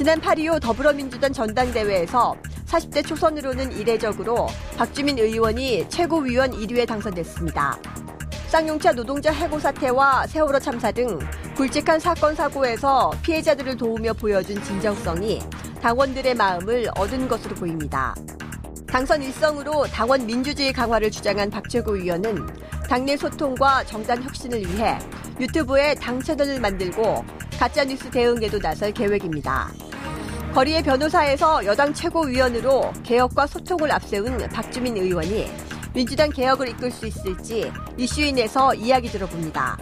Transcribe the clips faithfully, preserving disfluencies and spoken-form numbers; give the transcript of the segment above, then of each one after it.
지난 팔 이오 더불어민주당 전당대회에서 사십 대 초선으로는 이례적으로 박주민 의원이 최고위원 일 위에 당선됐습니다. 쌍용차 노동자 해고 사태와 세월호 참사 등 굵직한 사건 사고에서 피해자들을 도우며 보여준 진정성이 당원들의 마음을 얻은 것으로 보입니다. 당선 일성으로 당원 민주주의 강화를 주장한 박 최고위원은 당내 소통과 정당 혁신을 위해 유튜브에 당 채널을 만들고 가짜뉴스 대응에도 나설 계획입니다. 거리의 변호사에서 여당 최고위원으로 개혁과 소통을 앞세운 박주민 의원이 민주당 개혁을 이끌 수 있을지 이슈인에서 이야기 들어봅니다.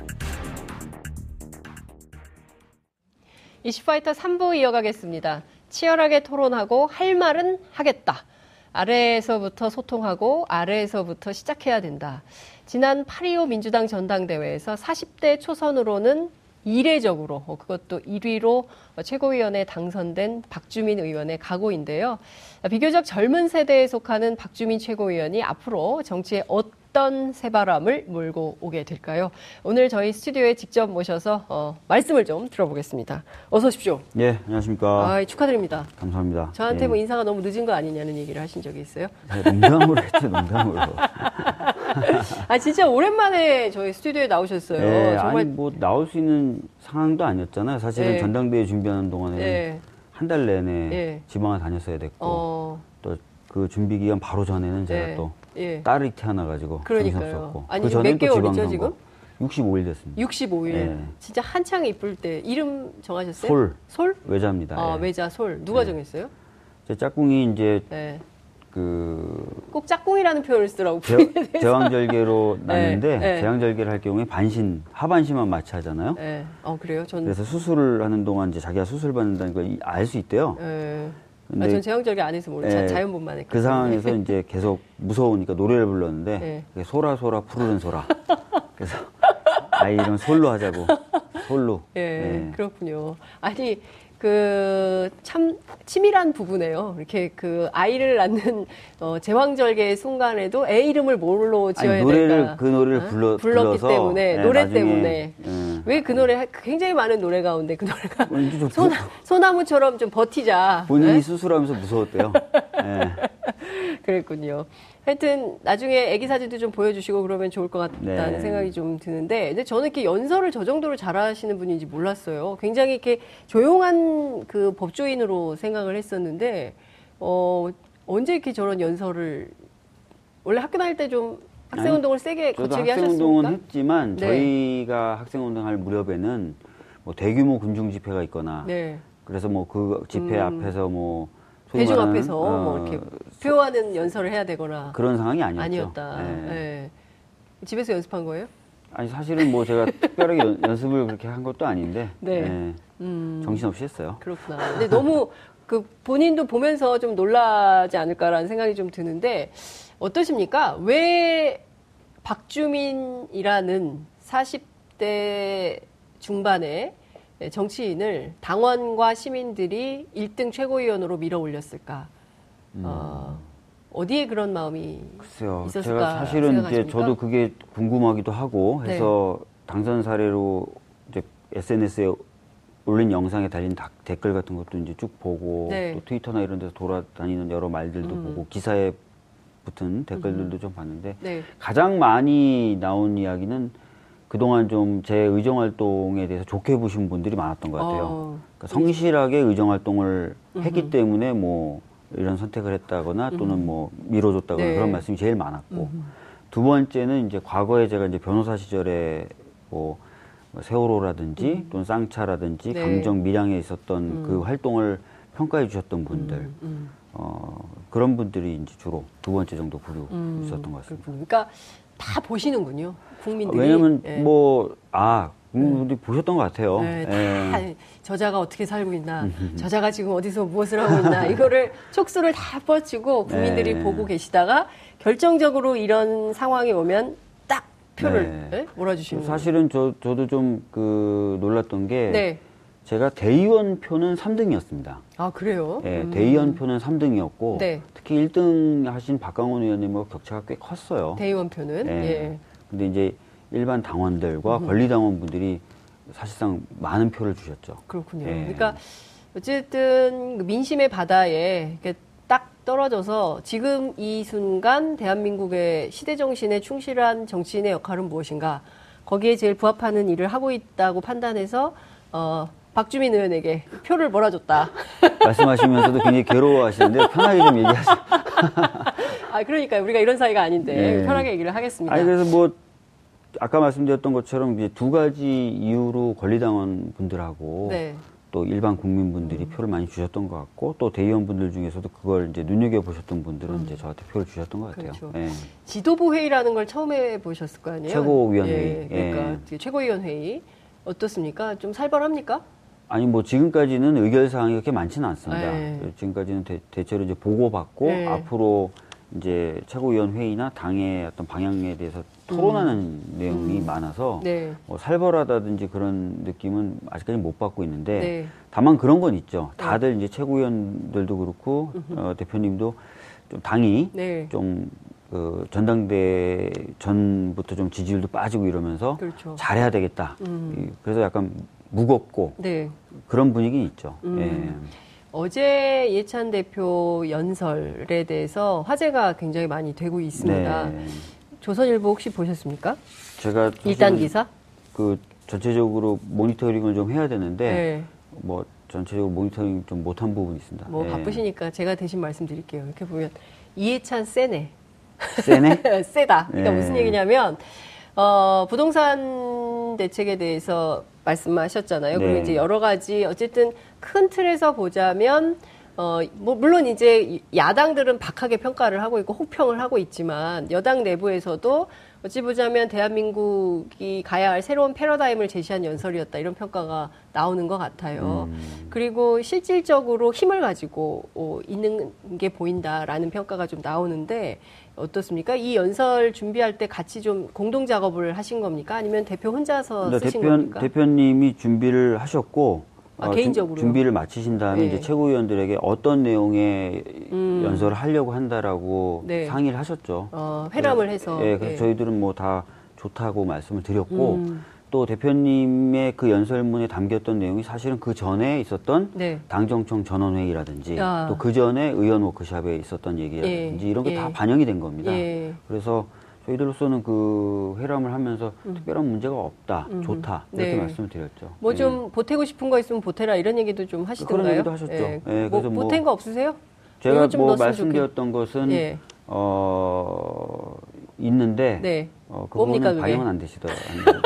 이슈파이터 삼 부 이어가겠습니다. 치열하게 토론하고 할 말은 하겠다. 아래에서부터 소통하고 아래에서부터 시작해야 된다. 지난 팔 이오 민주당 전당대회에서 사십 대 초선으로는 이례적으로 그것도 일 위로 최고위원에 당선된 박주민 의원의 각오인데요. 비교적 젊은 세대에 속하는 박주민 최고위원이 앞으로 정치에 어떤 새바람을 몰고 오게 될까요? 오늘 저희 스튜디오에 직접 모셔서 어, 말씀을 좀 들어보겠습니다. 어서 오십시오. 예, 안녕하십니까. 아, 축하드립니다. 감사합니다. 저한테 예. 뭐 인사가 너무 늦은 거 아니냐는 얘기를 하신 적이 있어요? 네, 농담으로 했죠, 농담으로. 아, 진짜 오랜만에 저희 스튜디오에 나오셨어요. 네, 정말... 아니, 뭐, 나올 수 있는 상황도 아니었잖아요. 사실은 네. 전당대회 준비하는 동안에 네. 한 달 내내 네. 지방을 다녔어야 됐고, 어... 또 그 준비 기간 바로 전에는 제가 네. 또 예. 딸이 태어나가지고, 그러니까요. 아니, 그 전에 몇 개월이죠, 지금? 육십오 일 됐습니다. 육십오 일. 예. 진짜 한창 이쁠 때, 이름 정하셨어요? 솔. 솔? 외자입니다. 아, 예. 외자, 솔. 누가 예. 정했어요? 제 짝꿍이 이제, 예. 그. 꼭 짝꿍이라는 표현을 쓰라고. 제, 제왕절개로 났는데, 예. 예. 제왕절개를 할 경우에 반신, 하반신만 마취하잖아요. 예. 어, 그래요? 전... 그래서 수술을 하는 동안 이제 자기가 수술받는다는 걸 알 수 있대요. 예. 근데 아, 전 제왕절개 안 해서 모르죠. 예, 자연분만에. 그 상황에서 이제 계속 무서우니까 노래를 불렀는데, 예. 소라, 소라, 푸르른 소라. 그래서, 아이 이름 솔로 하자고. 솔로. 예, 예. 그렇군요. 아니, 그, 참, 치밀한 부분에요. 이렇게 그, 아이를 낳는, 어, 제왕절개의 순간에도 애 이름을 뭘로 지어야 될까. 노래를, 될까? 그 노래를 어? 불러, 불렀기 불러서, 때문에, 네, 노래 나중에, 때문에. 음. 왜 그 노래, 굉장히 많은 노래 가운데 그 노래가. 좀 소나, 소나무처럼 좀 버티자. 본인이 네? 수술하면서 무서웠대요. 네. 그랬군요. 하여튼 나중에 애기 사진도 좀 보여주시고 그러면 좋을 것 같다는 네. 생각이 좀 드는데, 근데 저는 이렇게 연설을 저 정도로 잘하시는 분인지 몰랐어요. 굉장히 이렇게 조용한 그 법조인으로 생각을 했었는데, 어, 언제 이렇게 저런 연설을 원래 학교 다닐 때 좀 학생 운동을 세게 거칠게 하셨습니까? 학생운동은 했지만 네. 저희가 학생운동할 무렵에는 뭐 대규모 군중 집회가 있거나, 네. 그래서 뭐 그 집회 음. 앞에서 뭐 대중 앞에서 어, 뭐 이렇게 표하는 연설을 해야 되거나 그런 상황이 아니었죠. 아니었다. 예. 예. 집에서 연습한 거예요? 아니 사실은 뭐 제가 특별하게 연, 연습을 그렇게 한 것도 아닌데 네. 예. 음... 정신없이 했어요. 그렇구나. 근데 너무 그 본인도 보면서 좀 놀라지 않을까라는 생각이 좀 드는데 어떠십니까? 왜 박주민이라는 사십 대 중반에 정치인을 당원과 시민들이 일 등 최고위원으로 밀어올렸을까? 음. 어, 어디에 그런 마음이 글쎄요. 있었을까? 제가 사실은 생각하십니까? 이제 저도 그게 궁금하기도 하고 해서 네. 당선 사례로 이제 에스엔에스에 올린 영상에 달린 다, 댓글 같은 것도 이제 쭉 보고 네. 또 트위터나 이런 데서 돌아다니는 여러 말들도 음. 보고 기사에 붙은 댓글들도 음. 좀 봤는데 네. 가장 많이 나온 이야기는 그동안 좀 제 의정활동에 대해서 좋게 보신 분들이 많았던 것 같아요. 어. 그러니까 성실하게 의정활동을 음흠. 했기 때문에 뭐 이런 선택을 했다거나 또는 음. 뭐 밀어줬다거나 네. 그런 말씀이 제일 많았고 음. 두 번째는 이제 과거에 제가 이제 변호사 시절에 뭐 세월호라든지 음. 또는 쌍차라든지 네. 강정 밀양에 있었던 음. 그 활동을 평가해 주셨던 분들 음. 음. 어, 그런 분들이 이제 주로 두 번째 정도 부류 음. 있었던 것 같습니다. 그렇군요. 그러니까 다 보시는군요. 국민들이. 왜냐면, 예. 뭐, 아, 국민들이 음. 보셨던 것 같아요. 예, 다 예. 저자가 어떻게 살고 있나, 저자가 지금 어디서 무엇을 하고 있나, 이거를 촉수를 다 뻗치고 국민들이 예. 보고 계시다가 결정적으로 이런 상황이 오면 딱 표를 예. 예? 몰아주시는 거예요. 사실은 저, 저도 좀 그 놀랐던 게 네. 제가 대의원 표는 삼 등이었습니다. 아, 그래요? 예, 음. 대의원 표는 삼 등이었고, 네. 특히 일 등 하신 박강원 의원님하고 격차가 꽤 컸어요. 대의원 표는? 예. 예. 근데 이제 일반 당원들과 권리당원분들이 사실상 많은 표를 주셨죠. 그렇군요. 예. 그러니까 어쨌든 민심의 바다에 이렇게 딱 떨어져서 지금 이 순간 대한민국의 시대정신에 충실한 정치인의 역할은 무엇인가, 거기에 제일 부합하는 일을 하고 있다고 판단해서 어, 박주민 의원에게 표를 몰아줬다. 말씀하시면서도 굉장히 괴로워하시는데 편하게 좀 얘기하세요. 아, 그러니까요. 우리가 이런 사이가 아닌데 네. 편하게 얘기를 하겠습니다. 아니, 그래서 뭐 아까 말씀드렸던 것처럼 이제 두 가지 이유로 권리당원 분들하고 네. 또 일반 국민분들이 음. 표를 많이 주셨던 것 같고, 또 대의원분들 중에서도 그걸 이제 눈여겨보셨던 분들은 음. 이제 저한테 표를 주셨던 것 같아요. 그렇죠. 예. 지도부회의라는 걸 처음 해보셨을 거 아니에요? 최고위원회의. 예, 그러니까 예. 최고위원회의. 어떻습니까? 좀 살벌합니까? 아니, 뭐 지금까지는 의결사항이 그렇게 많지는 않습니다. 예. 지금까지는 대, 대체로 이제 보고받고 예. 앞으로 이제 최고위원회의나 당의 어떤 방향에 대해서 토론하는 음. 내용이 음. 많아서 네. 뭐 살벌하다든지 그런 느낌은 아직까지 못 받고 있는데 네. 다만 그런 건 있죠. 다들 이제 최고위원들도 그렇고 어, 대표님도 좀 당이 네. 좀 그 전당대회 전부터 좀 지지율도 빠지고 이러면서 그렇죠. 잘해야 되겠다. 음. 그래서 약간 무겁고 네. 그런 분위기는 있죠. 음. 예. 어제 이해찬 대표 연설에 대해서 화제가 굉장히 많이 되고 있습니다. 네. 조선일보 혹시 보셨습니까? 제가 일단 기사? 그 전체적으로 모니터링을 좀 해야 되는데 네. 뭐 전체적으로 모니터링 좀 못한 부분이 있습니다. 뭐 네. 바쁘시니까 제가 대신 말씀드릴게요. 이렇게 보면 이해찬 세네. 세네? 세다. 그러니까 네. 무슨 얘기냐면 어, 부동산 대책에 대해서 말씀하셨잖아요. 네. 그리고 이제 여러 가지 어쨌든 큰 틀에서 보자면 어, 뭐 물론 이제 야당들은 박하게 평가를 하고 있고 혹평을 하고 있지만 여당 내부에서도 어찌 보자면 대한민국이 가야 할 새로운 패러다임을 제시한 연설이었다, 이런 평가가 나오는 것 같아요. 음. 그리고 실질적으로 힘을 가지고 어, 있는 게 보인다라는 평가가 좀 나오는데 어떻습니까? 이 연설 준비할 때 같이 좀 공동 작업을 하신 겁니까? 아니면 대표 혼자서 쓰신 대표, 겁니까? 대표님이 준비를 하셨고 아, 어, 개인적으로 준비를 마치신 다음에 네. 이제 최고위원들에게 어떤 내용의 음. 연설을 하려고 한다라고 네. 상의를 하셨죠. 어, 회람을 그래서, 해서. 예, 그래서 네. 저희들은 뭐 다 좋다고 말씀을 드렸고 음. 또 대표님의 그 연설문에 담겼던 내용이 사실은 그 전에 있었던 네. 당정청 전원회의라든지 아. 또 그 전에 의원 워크숍에 있었던 얘기라든지 예. 이런 게 다 예. 반영이 된 겁니다. 예. 그래서 저희들로서는 그 회람을 하면서 음. 특별한 문제가 없다, 음. 좋다 이렇게 네. 말씀을 드렸죠. 뭐 좀 예. 보태고 싶은 거 있으면 보태라 이런 얘기도 좀 하시던가요? 그런 얘기도 하셨죠. 예. 예. 뭐, 뭐 보탠 거 없으세요? 제가 뭐 말씀드렸던 좋겠... 것은 예. 어, 있는데 네. 어, 그거는 반영은 안 되시더라고요.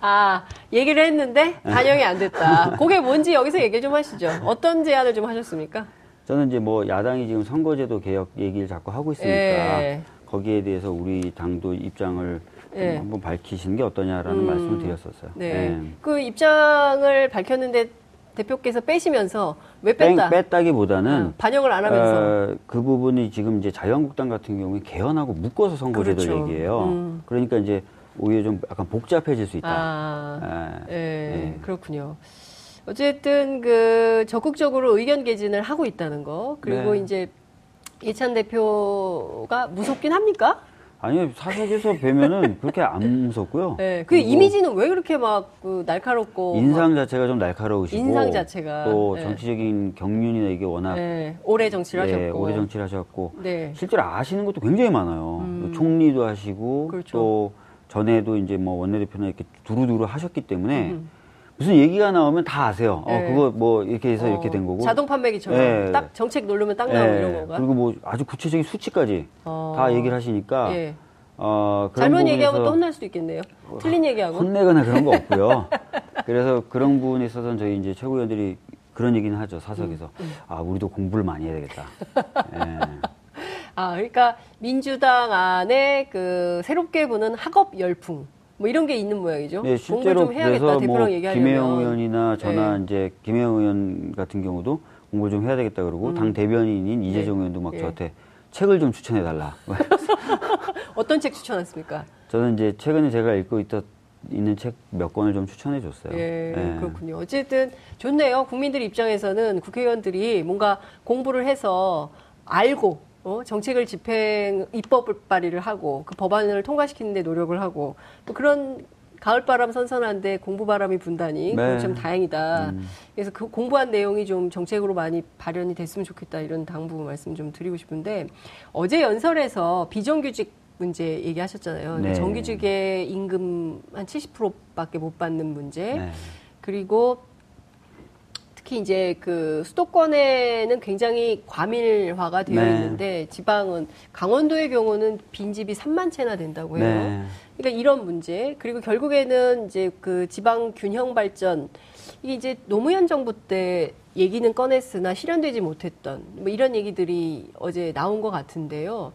아, 얘기를 했는데 반영이 안 됐다. 그게 뭔지 여기서 얘기 좀 하시죠. 어떤 제안을 좀 하셨습니까? 저는 이제 뭐 야당이 지금 선거제도 개혁 얘기를 자꾸 하고 있으니까 예. 거기에 대해서 우리 당도 입장을 네. 한번 밝히시는 게 어떠냐라는 음, 말씀을 드렸었어요. 네. 네. 그 입장을 밝혔는데 대표께서 빼시면서 왜 뺐다? 뺀, 뺐다기보다는 어, 반영을 안 하면서 어, 그 부분이 지금 이제 자유한국당 같은 경우에 개헌하고 묶어서 선거제도 그렇죠. 얘기예요. 음. 그러니까 이제 오히려 좀 약간 복잡해질 수 있다. 아, 네. 네. 그렇군요. 어쨌든 그 적극적으로 의견 개진을 하고 있다는 거, 그리고 네. 이제. 이해찬 대표가 무섭긴 합니까? 아니요, 사석에서 뵈면은 그렇게 안 무섭고요. 네, 그 이미지는 왜 그렇게 막 그 날카롭고 인상 자체가 좀 날카로우시고 인상 자체가 또 네. 정치적인 경륜이나 이게 워낙 네, 오래 정치를 네, 하셨고 오래 정치를 하셨고 네. 실제로 아시는 것도 굉장히 많아요. 음. 총리도 하시고 그렇죠. 또 전에도 이제 뭐 원내대표나 이렇게 두루두루 하셨기 때문에. 음. 무슨 얘기가 나오면 다 아세요. 네. 어, 그거 뭐 이렇게 해서 어, 이렇게 된 거고. 자동 판매기처럼 네. 딱 정책 누르면 딱 나오고 네. 이런 거가. 그리고 뭐 아주 구체적인 수치까지 어. 다 얘기를 하시니까. 네. 어, 그런 잘못 얘기하면 또 혼날 수도 있겠네요. 어, 틀린 얘기하고. 혼내거나 그런 거 없고요. 그래서 그런 부분에 있어서는 저희 이제 최고위원들이 그런 얘기는 하죠. 사석에서. 음, 음. 아, 우리도 공부를 많이 해야 되겠다. 네. 아, 그러니까 민주당 안에 그 새롭게 보는 학업 열풍. 뭐 이런 게 있는 모양이죠. 네, 실제로 공부 좀 해야겠다. 대표랑 얘기하려면. 김혜영 의원이나 저나 네. 이제 김혜영 의원 같은 경우도 공부 좀 해야 되겠다 그러고 음. 당 대변인인 이재정 네. 의원도 막 네. 저한테 책을 좀 추천해 달라. 어떤 책 추천했습니까? 저는 이제 최근에 제가 읽고 있던 있는 책 몇 권을 좀 추천해 줬어요. 예, 예, 그렇군요. 어쨌든 좋네요. 국민들 입장에서는 국회의원들이 뭔가 공부를 해서 알고 어, 정책을 집행, 입법 발의를 하고 그 법안을 통과시키는 데 노력을 하고 또 그런 가을바람 선선한데 공부바람이 분다니 네. 참 다행이다. 음. 그래서 그 공부한 내용이 좀 정책으로 많이 발현이 됐으면 좋겠다 이런 당부 말씀 좀 드리고 싶은데 어제 연설에서 비정규직 문제 얘기하셨잖아요. 네. 정규직의 임금 한 칠십 퍼센트밖에 못 받는 문제 네. 그리고 특히 이제 그 수도권에는 굉장히 과밀화가 되어 네. 있는데 지방은 강원도의 경우는 빈집이 삼만 채나 된다고 해요. 네. 그러니까 이런 문제 그리고 결국에는 이제 그 지방 균형 발전 이게 이제 노무현 정부 때 얘기는 꺼냈으나 실현되지 못했던 뭐 이런 얘기들이 어제 나온 것 같은데요.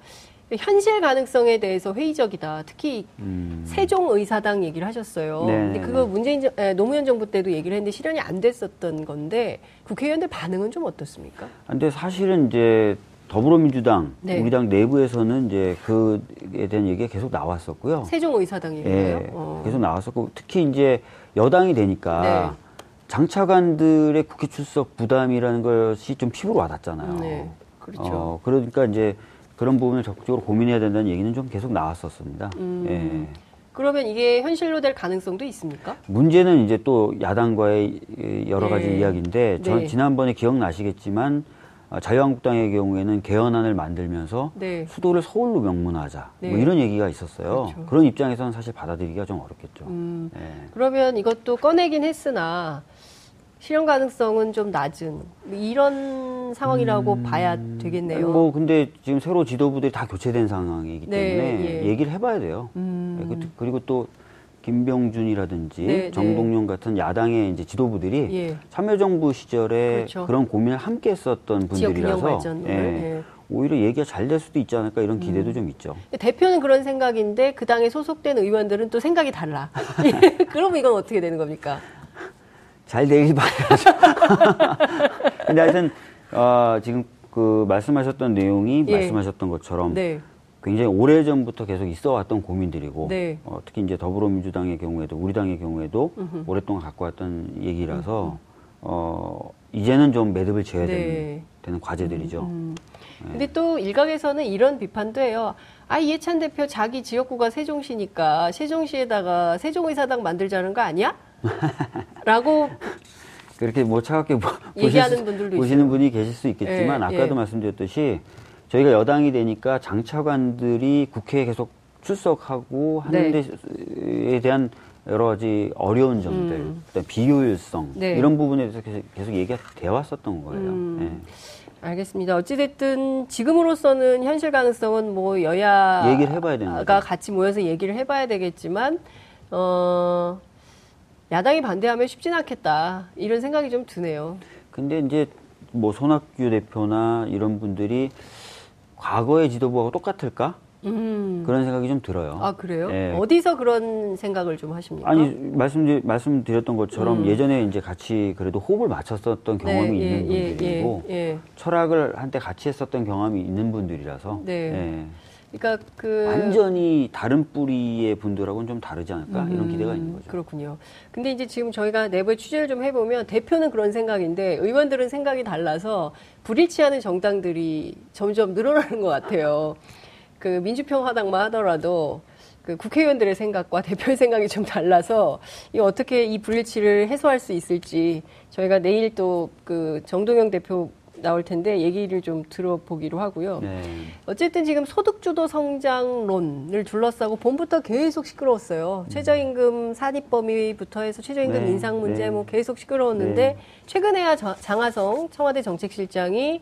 현실 가능성에 대해서 회의적이다. 특히 음. 세종의사당 얘기를 하셨어요. 네. 근데 그거 문재인 노무현 정부 때도 얘기를 했는데 실현이 안 됐었던 건데 국회의원들 반응은 좀 어떻습니까? 근데 사실은 이제 더불어민주당 네. 우리 당 내부에서는 이제 그에 대한 얘기가 계속 나왔었고요. 세종의사당 얘기예요. 네. 어. 계속 나왔었고 특히 이제 여당이 되니까 네. 장차관들의 국회 출석 부담이라는 것이 좀 피부로 와닿잖아요. 네. 그렇죠. 어, 그러니까 이제 그런 부분을 적극적으로 고민해야 된다는 얘기는 좀 계속 나왔었습니다. 음, 예. 그러면 이게 현실로 될 가능성도 있습니까? 문제는 이제 또 야당과의 여러 가지 네. 이야기인데 저는 네. 지난번에 기억나시겠지만 자유한국당의 경우에는 개헌안을 만들면서 네. 수도를 서울로 명문화하자 네. 뭐 이런 얘기가 있었어요. 그렇죠. 그런 입장에서는 사실 받아들이기가 좀 어렵겠죠. 음, 예. 그러면 이것도 꺼내긴 했으나 실현 가능성은 좀 낮은 이런 상황이라고 음... 봐야 되겠네요. 뭐 근데 지금 새로 지도부들이 다 교체된 상황이기 때문에 네, 예. 얘기를 해봐야 돼요. 음... 그리고 또 김병준이라든지 네, 정동영 네. 같은 야당의 이제 지도부들이 예. 참여정부 시절에 그렇죠. 그런 고민을 함께 했었던 분들이라서 예. 예. 오히려 얘기가 잘 될 수도 있지 않을까 이런 기대도 음. 좀 있죠. 대표는 그런 생각인데 그 당에 소속된 의원들은 또 생각이 달라. 그러면 이건 어떻게 되는 겁니까? 잘 되길 바라야죠. 근데 하여튼, 어, 지금 그 말씀하셨던 내용이 예. 말씀하셨던 것처럼 네. 굉장히 오래전부터 계속 있어 왔던 고민들이고 네. 어, 특히 이제 더불어민주당의 경우에도 우리 당의 경우에도 음흠. 오랫동안 갖고 왔던 얘기라서 음흠. 어, 이제는 좀 매듭을 지어야 네. 되는, 되는 과제들이죠. 음. 네. 근데 또 일각에서는 이런 비판도 해요. 아, 이해찬 대표 자기 지역구가 세종시니까 세종시에다가 세종의사당 만들자는 거 아니야? 라고 그렇게 뭐 차갑게 얘기하는 분들도 보시는 있어요. 분이 계실 수 있겠지만 예, 아까도 예. 말씀드렸듯이 저희가 여당이 되니까 장차관들이 국회에 계속 출석하고 하는 네. 데에 대한 여러 가지 어려운 점들, 음. 비효율성 네. 이런 부분에 대해서 계속 얘기가 되어왔었던 거예요. 음. 예. 알겠습니다. 어찌됐든 지금으로서는 현실 가능성은 뭐 여야가 얘기를 해봐야 되는 거죠. 같이 모여서 얘기를 해봐야 되겠지만 어. 야당이 반대하면 쉽진 않겠다 이런 생각이 좀 드네요. 근데 이제 뭐 손학규 대표나 이런 분들이 과거의 지도부하고 똑같을까? 음. 그런 생각이 좀 들어요. 아 그래요? 예. 어디서 그런 생각을 좀 하십니까? 아니 말씀 말씀드렸던 것처럼 음. 예전에 이제 같이 그래도 호흡을 맞췄었던 경험이 네, 있는 예, 분들이고 예, 예. 철학을 한때 같이 했었던 경험이 있는 분들이라서. 네. 예. 그러니까 그 완전히 다른 뿌리의 분들하고는 좀 다르지 않을까 음, 이런 기대가 있는 거죠. 그렇군요. 근데 이제 지금 저희가 내부에 취재를 좀 해보면 대표는 그런 생각인데 의원들은 생각이 달라서 불일치하는 정당들이 점점 늘어나는 것 같아요. 그 민주평화당만 하더라도 그 국회의원들의 생각과 대표의 생각이 좀 달라서 이 어떻게 이 불일치를 해소할 수 있을지 저희가 내일 또 그 정동영 대표 나올 텐데 얘기를 좀 들어보기로 하고요. 네. 어쨌든 지금 소득주도 성장론을 둘러싸고 봄부터 계속 시끄러웠어요. 음. 최저임금 산입 범위부터 해서 최저임금 네. 인상 문제 네. 뭐 계속 시끄러웠는데 네. 최근에야 저, 장하성 청와대 정책실장이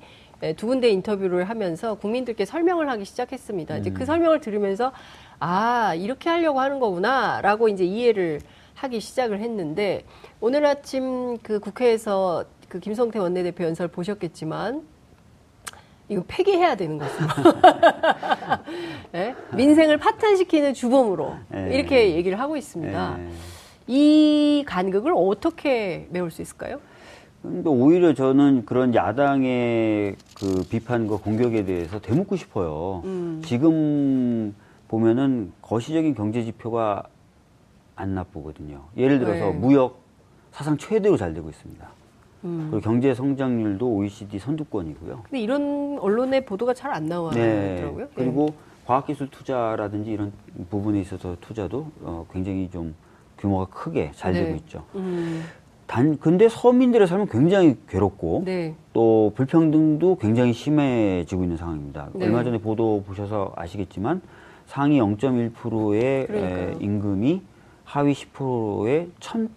두 군데 인터뷰를 하면서 국민들께 설명을 하기 시작했습니다. 음. 이제 그 설명을 들으면서 아 이렇게 하려고 하는 거구나라고 이제 이해를 하기 시작을 했는데 오늘 아침 그 국회에서 그 김성태 원내대표 연설 보셨겠지만 이거 폐기해야 되는 것입니다. 네? 민생을 파탄시키는 주범으로 네. 이렇게 얘기를 하고 있습니다. 네. 이 간극을 어떻게 메울 수 있을까요? 근데 오히려 저는 그런 야당의 그 비판과 공격에 대해서 대묻고 싶어요. 음. 지금 보면은 거시적인 경제 지표가 안 나쁘거든요. 예를 들어서 네. 무역 사상 최대로 잘 되고 있습니다. 그리고 경제 성장률도 오이시디 선두권이고요. 근데 이런 언론의 보도가 잘 안 나와요. 네. 그리고 네. 과학기술 투자라든지 이런 부분에 있어서 투자도 어 굉장히 좀 규모가 크게 잘 되고 네. 있죠. 음. 단 근데 서민들의 삶은 굉장히 괴롭고 네. 또 불평등도 굉장히 심해지고 있는 상황입니다. 네. 얼마 전에 보도 보셔서 아시겠지만 상위 영 점 일 퍼센트의 그러니까요. 임금이 하위 십 퍼센트의 천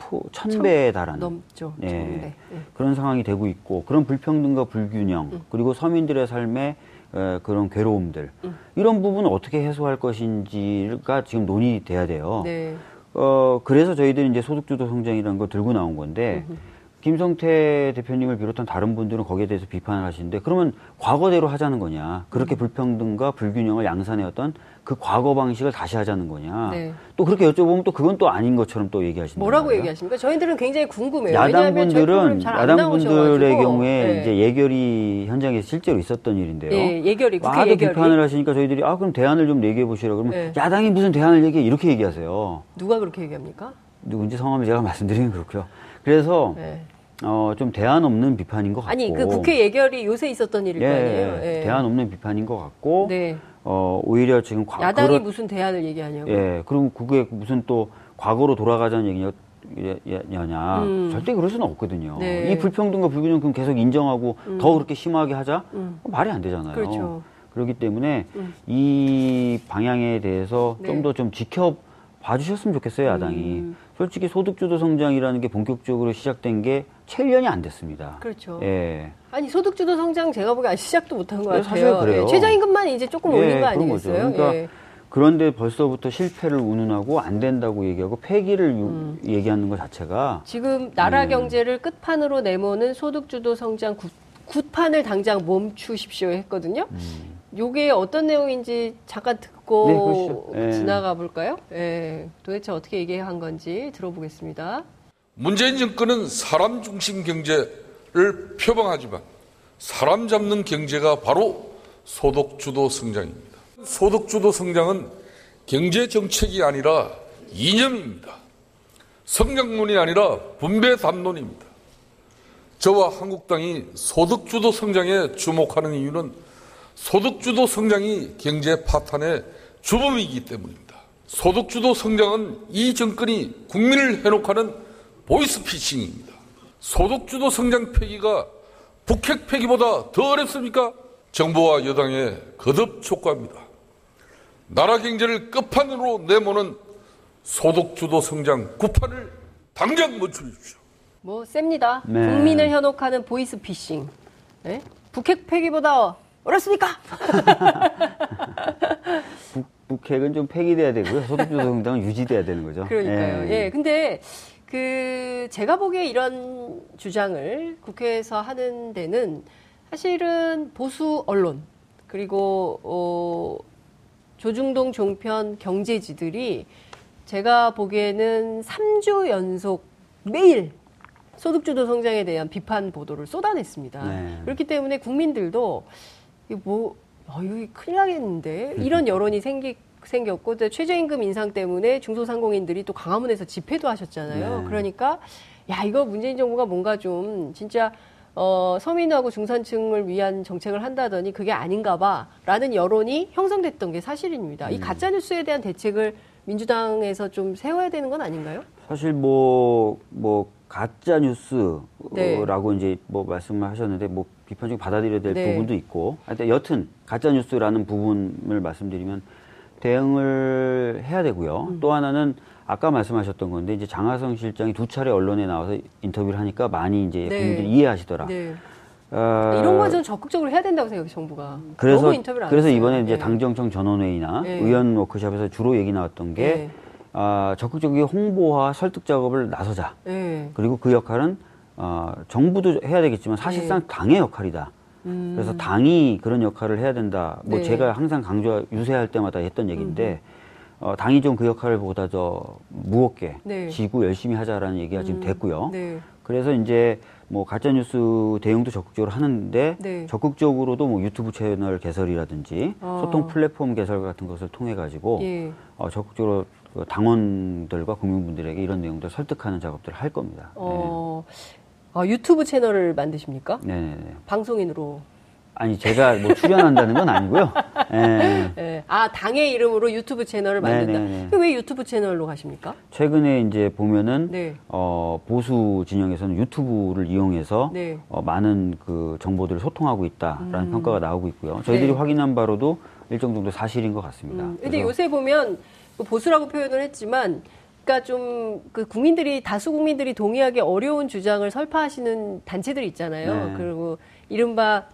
배에 달하는 넘죠. 예, 네. 그런 상황이 되고 있고 그런 불평등과 불균형 음. 그리고 서민들의 삶의 에, 그런 괴로움들 음. 이런 부분을 어떻게 해소할 것인지가 지금 논의돼야 돼요. 네. 어, 그래서 저희들이 이제 소득주도 성장이라는 걸 들고 나온 건데 음흠. 김성태 대표님을 비롯한 다른 분들은 거기에 대해서 비판을 하시는데 그러면 과거대로 하자는 거냐. 그렇게 음. 불평등과 불균형을 양산해왔던 그 과거 방식을 다시 하자는 거냐. 네. 또 그렇게 여쭤보면 또 그건 또 아닌 것처럼 또 얘기하신다. 뭐라고 말이에요? 얘기하십니까? 저희들은 굉장히 궁금해요. 야당분들은, 야당분들의 경우에 네. 이제 예결이 현장에서 실제로 있었던 일인데요. 네, 예결이, 국회 예결이. 비판을 하시니까 저희들이 아, 그럼 대안을 좀 얘기해 보시라 그러면 네. 야당이 무슨 대안을 얘기해 이렇게 얘기하세요. 누가 그렇게 얘기합니까? 누군지 성함을 제가 말씀드리긴 그렇고요. 그래서 네. 어, 좀 대안 없는 비판인 것 같고 아니 그 국회 예결이 요새 있었던 일일 예, 거 아니에요. 예. 대안 없는 비판인 것 같고 네. 어, 오히려 지금 과, 야당이 그러, 무슨 대안을 얘기하냐고. 예, 그럼 그게 무슨 또 과거로 돌아가자는 얘기냐냐. 음. 절대 그럴 수는 없거든요. 네. 이 불평등과 불균형 그럼 계속 인정하고 음. 더 그렇게 심하게 하자 음. 말이 안 되잖아요. 그렇죠. 그렇기 때문에 음. 이 방향에 대해서 네. 좀 더 좀 지켜. 봐주셨으면 좋겠어요, 야당이. 음. 솔직히 소득주도 성장이라는 게 본격적으로 시작된 게 채 일 년이 안 됐습니다. 그렇죠. 예. 아니, 소득주도 성장 제가 보기엔 시작도 못한 것 네, 같아요. 사실 그래요. 예, 최저임금만 이제 조금 예, 올린 거 아니겠어요? 거죠. 그러니까 예. 그런데 벌써부터 실패를 운운하고 안 된다고 얘기하고 폐기를 음. 얘기하는 것 자체가 지금 나라 예. 경제를 끝판으로 내모는 소득주도 성장 구, 굿판을 당장 멈추십시오 했거든요. 음. 요게 어떤 내용인지 잠깐 듣고 네, 지나가 볼까요? 예, 도대체 어떻게 얘기한 건지 들어보겠습니다. 문재인 정권은 사람 중심 경제를 표방하지만 사람 잡는 경제가 바로 소득주도 성장입니다. 소득주도 성장은 경제 정책이 아니라 이념입니다. 성장론이 아니라 분배 담론입니다. 저와 한국당이 소득주도 성장에 주목하는 이유는 소득주도 성장이 경제 파탄의 주범이기 때문입니다. 소득주도 성장은 이 정권이 국민을 현혹하는 보이스피싱입니다. 소득주도 성장 폐기가 북핵 폐기보다 더 어렵습니까? 정부와 여당의 거듭 촉구합니다. 나라 경제를 끝판으로 내모는 소득주도 성장 구판을 당장 멈추십시오. 뭐 셉니다. 네. 국민을 현혹하는 보이스피싱. 네? 북핵 폐기보다 어렵습니까? 북, 북핵은 좀 폐기돼야 되고요. 소득주도 성장은 유지돼야 되는 거죠. 그러니까요. 예. 예. 근데 그 제가 보기에 이런 주장을 국회에서 하는 데는 사실은 보수 언론 그리고 어, 조중동 종편 경제지들이 제가 보기에는 삼 주 연속 매일 소득주도 성장에 대한 비판 보도를 쏟아냈습니다. 네. 그렇기 때문에 국민들도 이거 뭐, 아, 이거 큰일 나겠는데? 이런 여론이 생기, 생겼고, 또 최저임금 인상 때문에 중소상공인들이 또 광화문에서 집회도 하셨잖아요. 네. 그러니까, 야, 이거 문재인 정부가 뭔가 좀, 진짜, 어, 서민하고 중산층을 위한 정책을 한다더니 그게 아닌가 봐. 라는 여론이 형성됐던 게 사실입니다. 음. 이 가짜뉴스에 대한 대책을 민주당에서 좀 세워야 되는 건 아닌가요? 사실 뭐, 뭐, 가짜 뉴스라고 네. 이제 뭐 말씀을 하셨는데 뭐 비판적으로 받아들여야 될 네. 부분도 있고 하여튼 여튼 가짜 뉴스라는 부분을 말씀드리면 대응을 해야 되고요. 음. 또 하나는 아까 말씀하셨던 건데 이제 장하성 실장이 두 차례 언론에 나와서 인터뷰를 하니까 많이 이제 네. 국민들이 이해하시더라. 네. 어... 이런 건 저는 적극적으로 해야 된다고 생각해요, 정부가. 그래서 너무 인터뷰를 안 그래서 했어요. 이번에 이제 네. 당정청 전원회의나 네. 의원 워크숍에서 주로 얘기 나왔던 게. 네. 아, 적극적인 홍보와 설득 작업을 나서자. 네. 그리고 그 역할은 어, 정부도 해야 되겠지만 사실상 네. 당의 역할이다. 음. 그래서 당이 그런 역할을 해야 된다. 뭐 네. 제가 항상 강조 유세할 때마다 했던 얘기인데 음. 어, 당이 좀 그 역할을 보다 더 무겁게 네. 지고 열심히 하자라는 얘기가 음. 지금 됐고요. 네. 그래서 이제 뭐 가짜뉴스 대응도 적극적으로 하는데 네. 적극적으로도 뭐 유튜브 채널 개설이라든지 어. 소통 플랫폼 개설 같은 것을 통해 가지고 예. 어, 적극적으로 당원들과 국민분들에게 이런 내용들 설득하는 작업들을 할 겁니다. 어, 네. 아, 유튜브 채널을 만드십니까? 네. 방송인으로. 아니, 제가 뭐 출연한다는 건 아니고요. 네. 네. 아, 당의 이름으로 유튜브 채널을 만든다. 왜 유튜브 채널로 가십니까? 최근에 이제 보면은, 네. 어, 보수 진영에서는 유튜브를 이용해서, 네. 어, 많은 그 정보들을 소통하고 있다라는 음. 평가가 나오고 있고요. 저희들이 네. 확인한 바로도 일정 정도 사실인 것 같습니다. 음. 근데 요새 보면 보수라고 표현을 했지만, 그러니까 좀 그 국민들이 다수 국민들이 동의하기 어려운 주장을 설파하시는 단체들이 있잖아요. 네. 그리고 이른바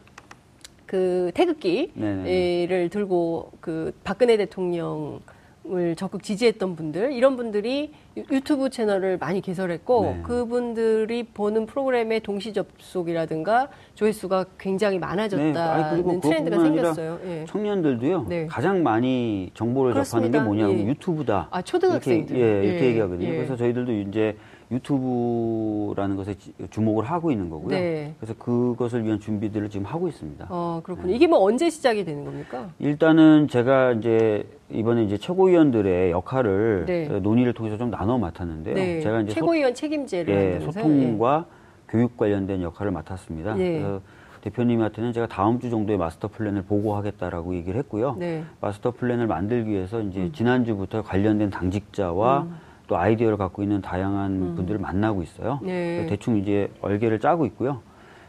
그 태극기를 들고 그 박근혜 대통령을 적극 지지했던 분들, 이런 분들이 유튜브 채널을 많이 개설했고 네. 그분들이 보는 프로그램의 동시 접속이라든가 조회수가 굉장히 많아졌다는 네. 아니, 트렌드가 생겼어요. 예. 청년들도요. 네. 가장 많이 정보를 그렇습니다. 접하는 게 뭐냐면 예. 유튜브다. 아, 초등학생들. 이렇게, 예, 이렇게 예. 얘기하거든요. 예. 그래서 저희들도 이제 유튜브라는 것에 주목을 하고 있는 거고요. 네. 그래서 그것을 위한 준비들을 지금 하고 있습니다. 아, 그렇군요. 네. 이게 뭐 언제 시작이 되는 겁니까? 일단은 제가 이제 이번에 이제 최고위원들의 역할을 네. 논의를 통해서 좀 나눠 맡았는데요. 네. 제가 이제 최고위원 소, 책임제를 예, 소통과 네. 교육 관련된 역할을 맡았습니다. 네. 그래서 대표님한테는 제가 다음 주 정도의 마스터 플랜을 보고하겠다라고 얘기를 했고요. 네. 마스터 플랜을 만들기 위해서 이제 음. 지난주부터 관련된 당직자와 음. 또 아이디어를 갖고 있는 다양한 음. 분들을 만나고 있어요. 네. 대충 이제 얼개를 짜고 있고요.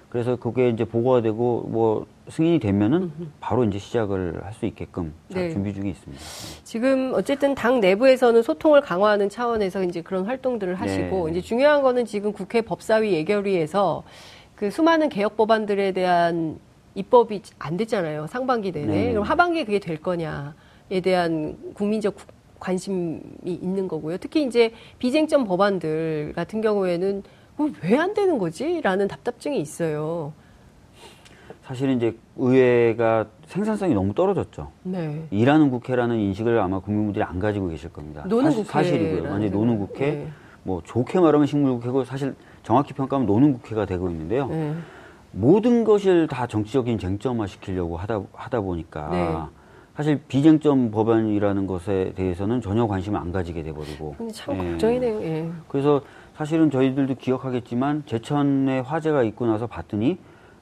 그래서 그게 이제 보고가 되고 뭐 승인이 되면은 바로 이제 시작을 할 수 있게끔 네. 준비 중에 있습니다. 지금 어쨌든 당 내부에서는 소통을 강화하는 차원에서 이제 그런 활동들을 하시고 네. 이제 중요한 거는 지금 국회 법사위 예결위에서 그 수많은 개혁 법안들에 대한 입법이 안 됐잖아요. 상반기 내내. 네. 그럼 하반기에 그게 될 거냐에 대한 국민적 관심이 있는 거고요. 특히 이제 비쟁점 법안들 같은 경우에는 왜 안 되는 거지? 라는 답답증이 있어요. 사실은 이제 의회가 생산성이 너무 떨어졌죠. 네. 일하는 국회라는 인식을 아마 국민분들이 안 가지고 계실 겁니다. 노는 사실, 국회. 사실이고요. 완전히 노는 국회. 네. 뭐 좋게 말하면 식물국회고 사실 정확히 평가하면 노는 국회가 되고 있는데요. 네. 모든 것을 다 정치적인 쟁점화 시키려고 하다, 하다 보니까 네. 사실 비쟁점 법안이라는 것에 대해서는 전혀 관심을 안 가지게 돼버리고. 참 걱정이네요. 예. 예. 그래서 사실은 저희들도 기억하겠지만 제천에 화재가 있고 나서 봤더니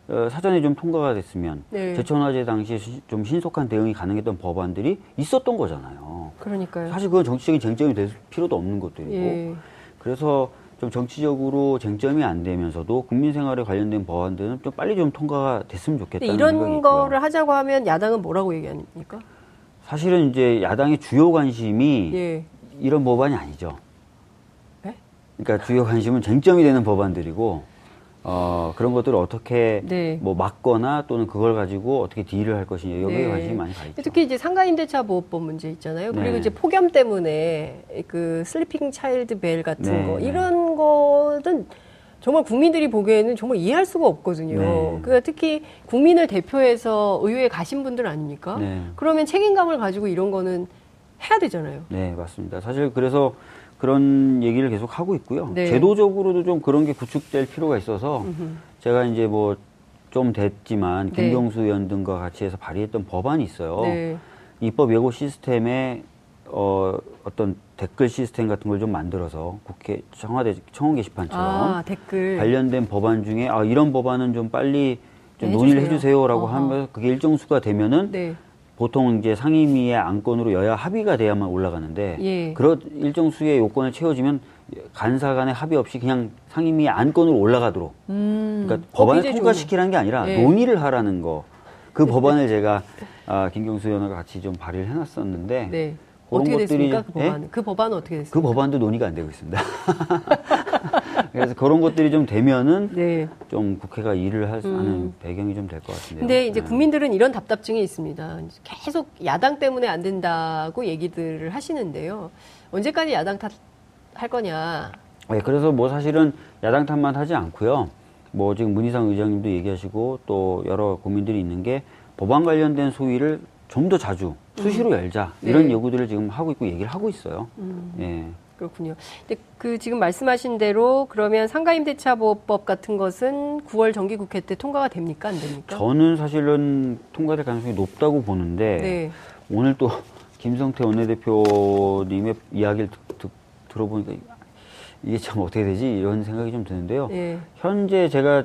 어, 사전에 좀 통과가 됐으면 네. 제천 화재 당시에 시, 좀 신속한 대응이 가능했던 법안들이 있었던 거잖아요. 그러니까요. 사실 그건 정치적인 쟁점이 될 필요도 없는 것들이고. 예. 그래서 좀 정치적으로 쟁점이 안 되면서도 국민 생활에 관련된 법안들은 좀 빨리 좀 통과가 됐으면 좋겠다는 이런 생각이 거를 있고요. 하자고 하면 야당은 뭐라고 얘기합니까? 사실은 이제 야당의 주요 관심이 예. 이런 법안이 아니죠. 네? 그러니까 주요 관심은 쟁점이 되는 법안들이고 어, 그런 것들을 어떻게 네. 뭐 막거나 또는 그걸 가지고 어떻게 딜을 할 것이냐 여기에 네. 관심이 많이 가 있죠. 특히 이제 상가임대차 보호법 문제 있잖아요. 그리고 네. 이제 폭염 때문에 그 슬리핑 차일드 벨 같은 네. 거 이런 거는 정말 국민들이 보기에는 정말 이해할 수가 없거든요. 네. 그러니까 특히 국민을 대표해서 의회에 가신 분들 아닙니까? 네. 그러면 책임감을 가지고 이런 거는 해야 되잖아요. 네, 맞습니다. 사실 그래서 그런 얘기를 계속 하고 있고요. 네. 제도적으로도 좀 그런 게 구축될 필요가 있어서 음흠. 제가 이제 뭐 좀 됐지만 네. 김경수 의원 등과 같이 해서 발의했던 법안이 있어요. 네. 입법 예고 시스템에 어, 어떤 댓글 시스템 같은 걸 좀 만들어서 국회 청와대 청원 게시판처럼 아, 댓글. 관련된 법안 중에 아, 이런 법안은 좀 빨리 좀 네, 논의를 해주세요. 해주세요라고 어허. 하면서 그게 일정 수가 되면은 네. 보통 이제 상임위의 안건으로 여야 합의가 돼야만 올라가는데 예. 그런 일정 수의 요건을 채워지면 간사 간의 합의 없이 그냥 상임위의 안건으로 올라가도록 음, 그러니까 법안을 통과시키라는 게 아니라 예. 논의를 하라는 거. 그 법안을 제가 아, 김경수 의원과 같이 좀 발의를 해놨었는데 네. 그런 어떻게 것들이, 됐습니까? 그 법안은? 예? 그 법안은 어떻게 됐습니까? 그 법안도 논의가 안 되고 있습니다. 그래서 그런 것들이 좀 되면은 네. 좀 국회가 일을 할 수 있는 음. 배경이 좀 될 것 같은데요. 근데 이제 네. 국민들은 이런 답답증이 있습니다. 계속 야당 때문에 안 된다고 얘기들을 하시는데요. 언제까지 야당 탓 할 거냐? 네, 그래서 뭐 사실은 야당 탓만 하지 않고요. 뭐 지금 문희상 의장님도 얘기하시고 또 여러 고민들이 있는 게 법안 관련된 소위를 좀 더 자주 수시로 음. 열자 이런 네. 요구들을 지금 하고 있고 얘기를 하고 있어요. 음. 네. 그렇군요. 근데 그 지금 말씀하신 대로 그러면 상가임대차보호법 같은 것은 구월 정기국회 때 통과가 됩니까? 안 됩니까? 저는 사실은 통과될 가능성이 높다고 보는데 네. 오늘 또 김성태 원내대표님의 이야기를 듣, 듣, 들어보니까 이게 참 어떻게 되지? 이런 생각이 좀 드는데요. 네. 현재 제가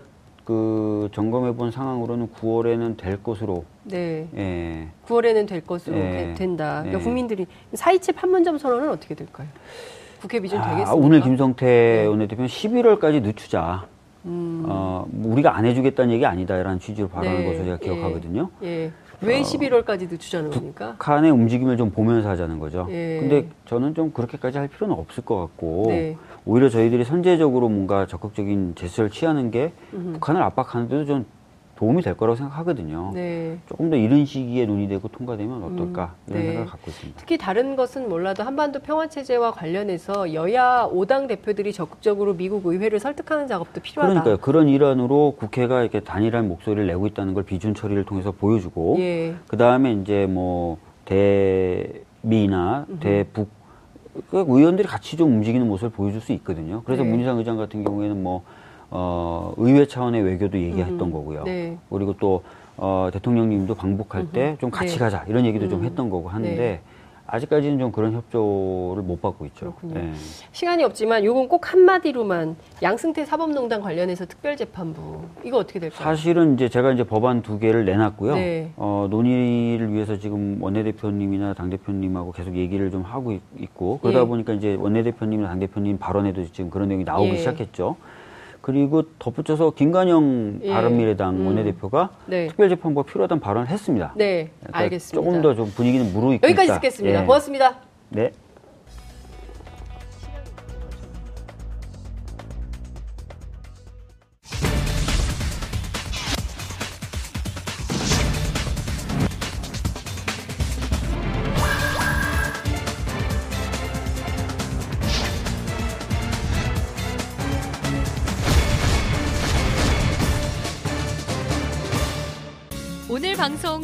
그 점검해 본 상황으로는 구월에는 될 것으로. 네. 예. 구월에는 될 것으로 예. 된다. 그러니까 예. 국민들이 사점이칠 판문점 선언은 어떻게 될까요? 국회 비준 아, 되겠습니까? 오늘 김성태 네. 원내대표는 십일월까지 늦추자. 음. 어, 우리가 안 해주겠다는 얘기 아니다라는 취지로 발언한 네. 것으로 제가 기억하거든요. 예. 예. 왜 십일월까지 늦추자는 겁니까? 북한의 움직임을 좀 보면서 하자는 거죠. 예. 근데 저는 좀 그렇게까지 할 필요는 없을 것 같고 네. 오히려 저희들이 선제적으로 뭔가 적극적인 제스처를 취하는 게 음흠. 북한을 압박하는 데도 좀 도움이 될 거라고 생각하거든요. 네. 조금 더 이른 시기에 논의되고 통과되면 어떨까 음. 이런 네. 생각을 갖고 있습니다. 특히 다른 것은 몰라도 한반도 평화체제와 관련해서 여야 오 당 대표들이 적극적으로 미국 의회를 설득하는 작업도 필요하다. 그러니까요. 그런 일환으로 국회가 이렇게 단일한 목소리를 내고 있다는 걸 비준 처리를 통해서 보여주고 예. 그다음에 이제 뭐 대미나 음흠. 대북 의원들이 같이 좀 움직이는 모습을 보여줄 수 있거든요. 그래서 네. 문희상 의장 같은 경우에는 뭐 어, 의회 차원의 외교도 얘기했던 음, 거고요. 네. 그리고 또 어, 대통령님도 방북할 때 좀 같이 네. 가자 이런 얘기도 음, 좀 했던 거고 하는데 네. 아직까지는 좀 그런 협조를 못 받고 있죠. 네. 시간이 없지만 요건 꼭 한마디로만 양승태 사법농단 관련해서 특별재판부 이거 어떻게 될까요? 사실은 이제 제가 이제 법안 두 개를 내놨고요. 네. 어, 논의를 위해서 지금 원내대표님이나 당대표님하고 계속 얘기를 좀 하고 있, 있고 그러다 예. 보니까 이제 원내대표님이나 당대표님 발언에도 지금 그런 내용이 나오기 예. 시작했죠. 그리고 덧붙여서 김관영 예. 바른미래당 음. 원내대표가 네. 특별재판부가 필요하다는 발언을 했습니다. 네, 그러니까 알겠습니다. 조금 더 좀 분위기는 무르익고 있다. 여기까지 듣겠습니다. 예. 고맙습니다. 네. 오늘 방송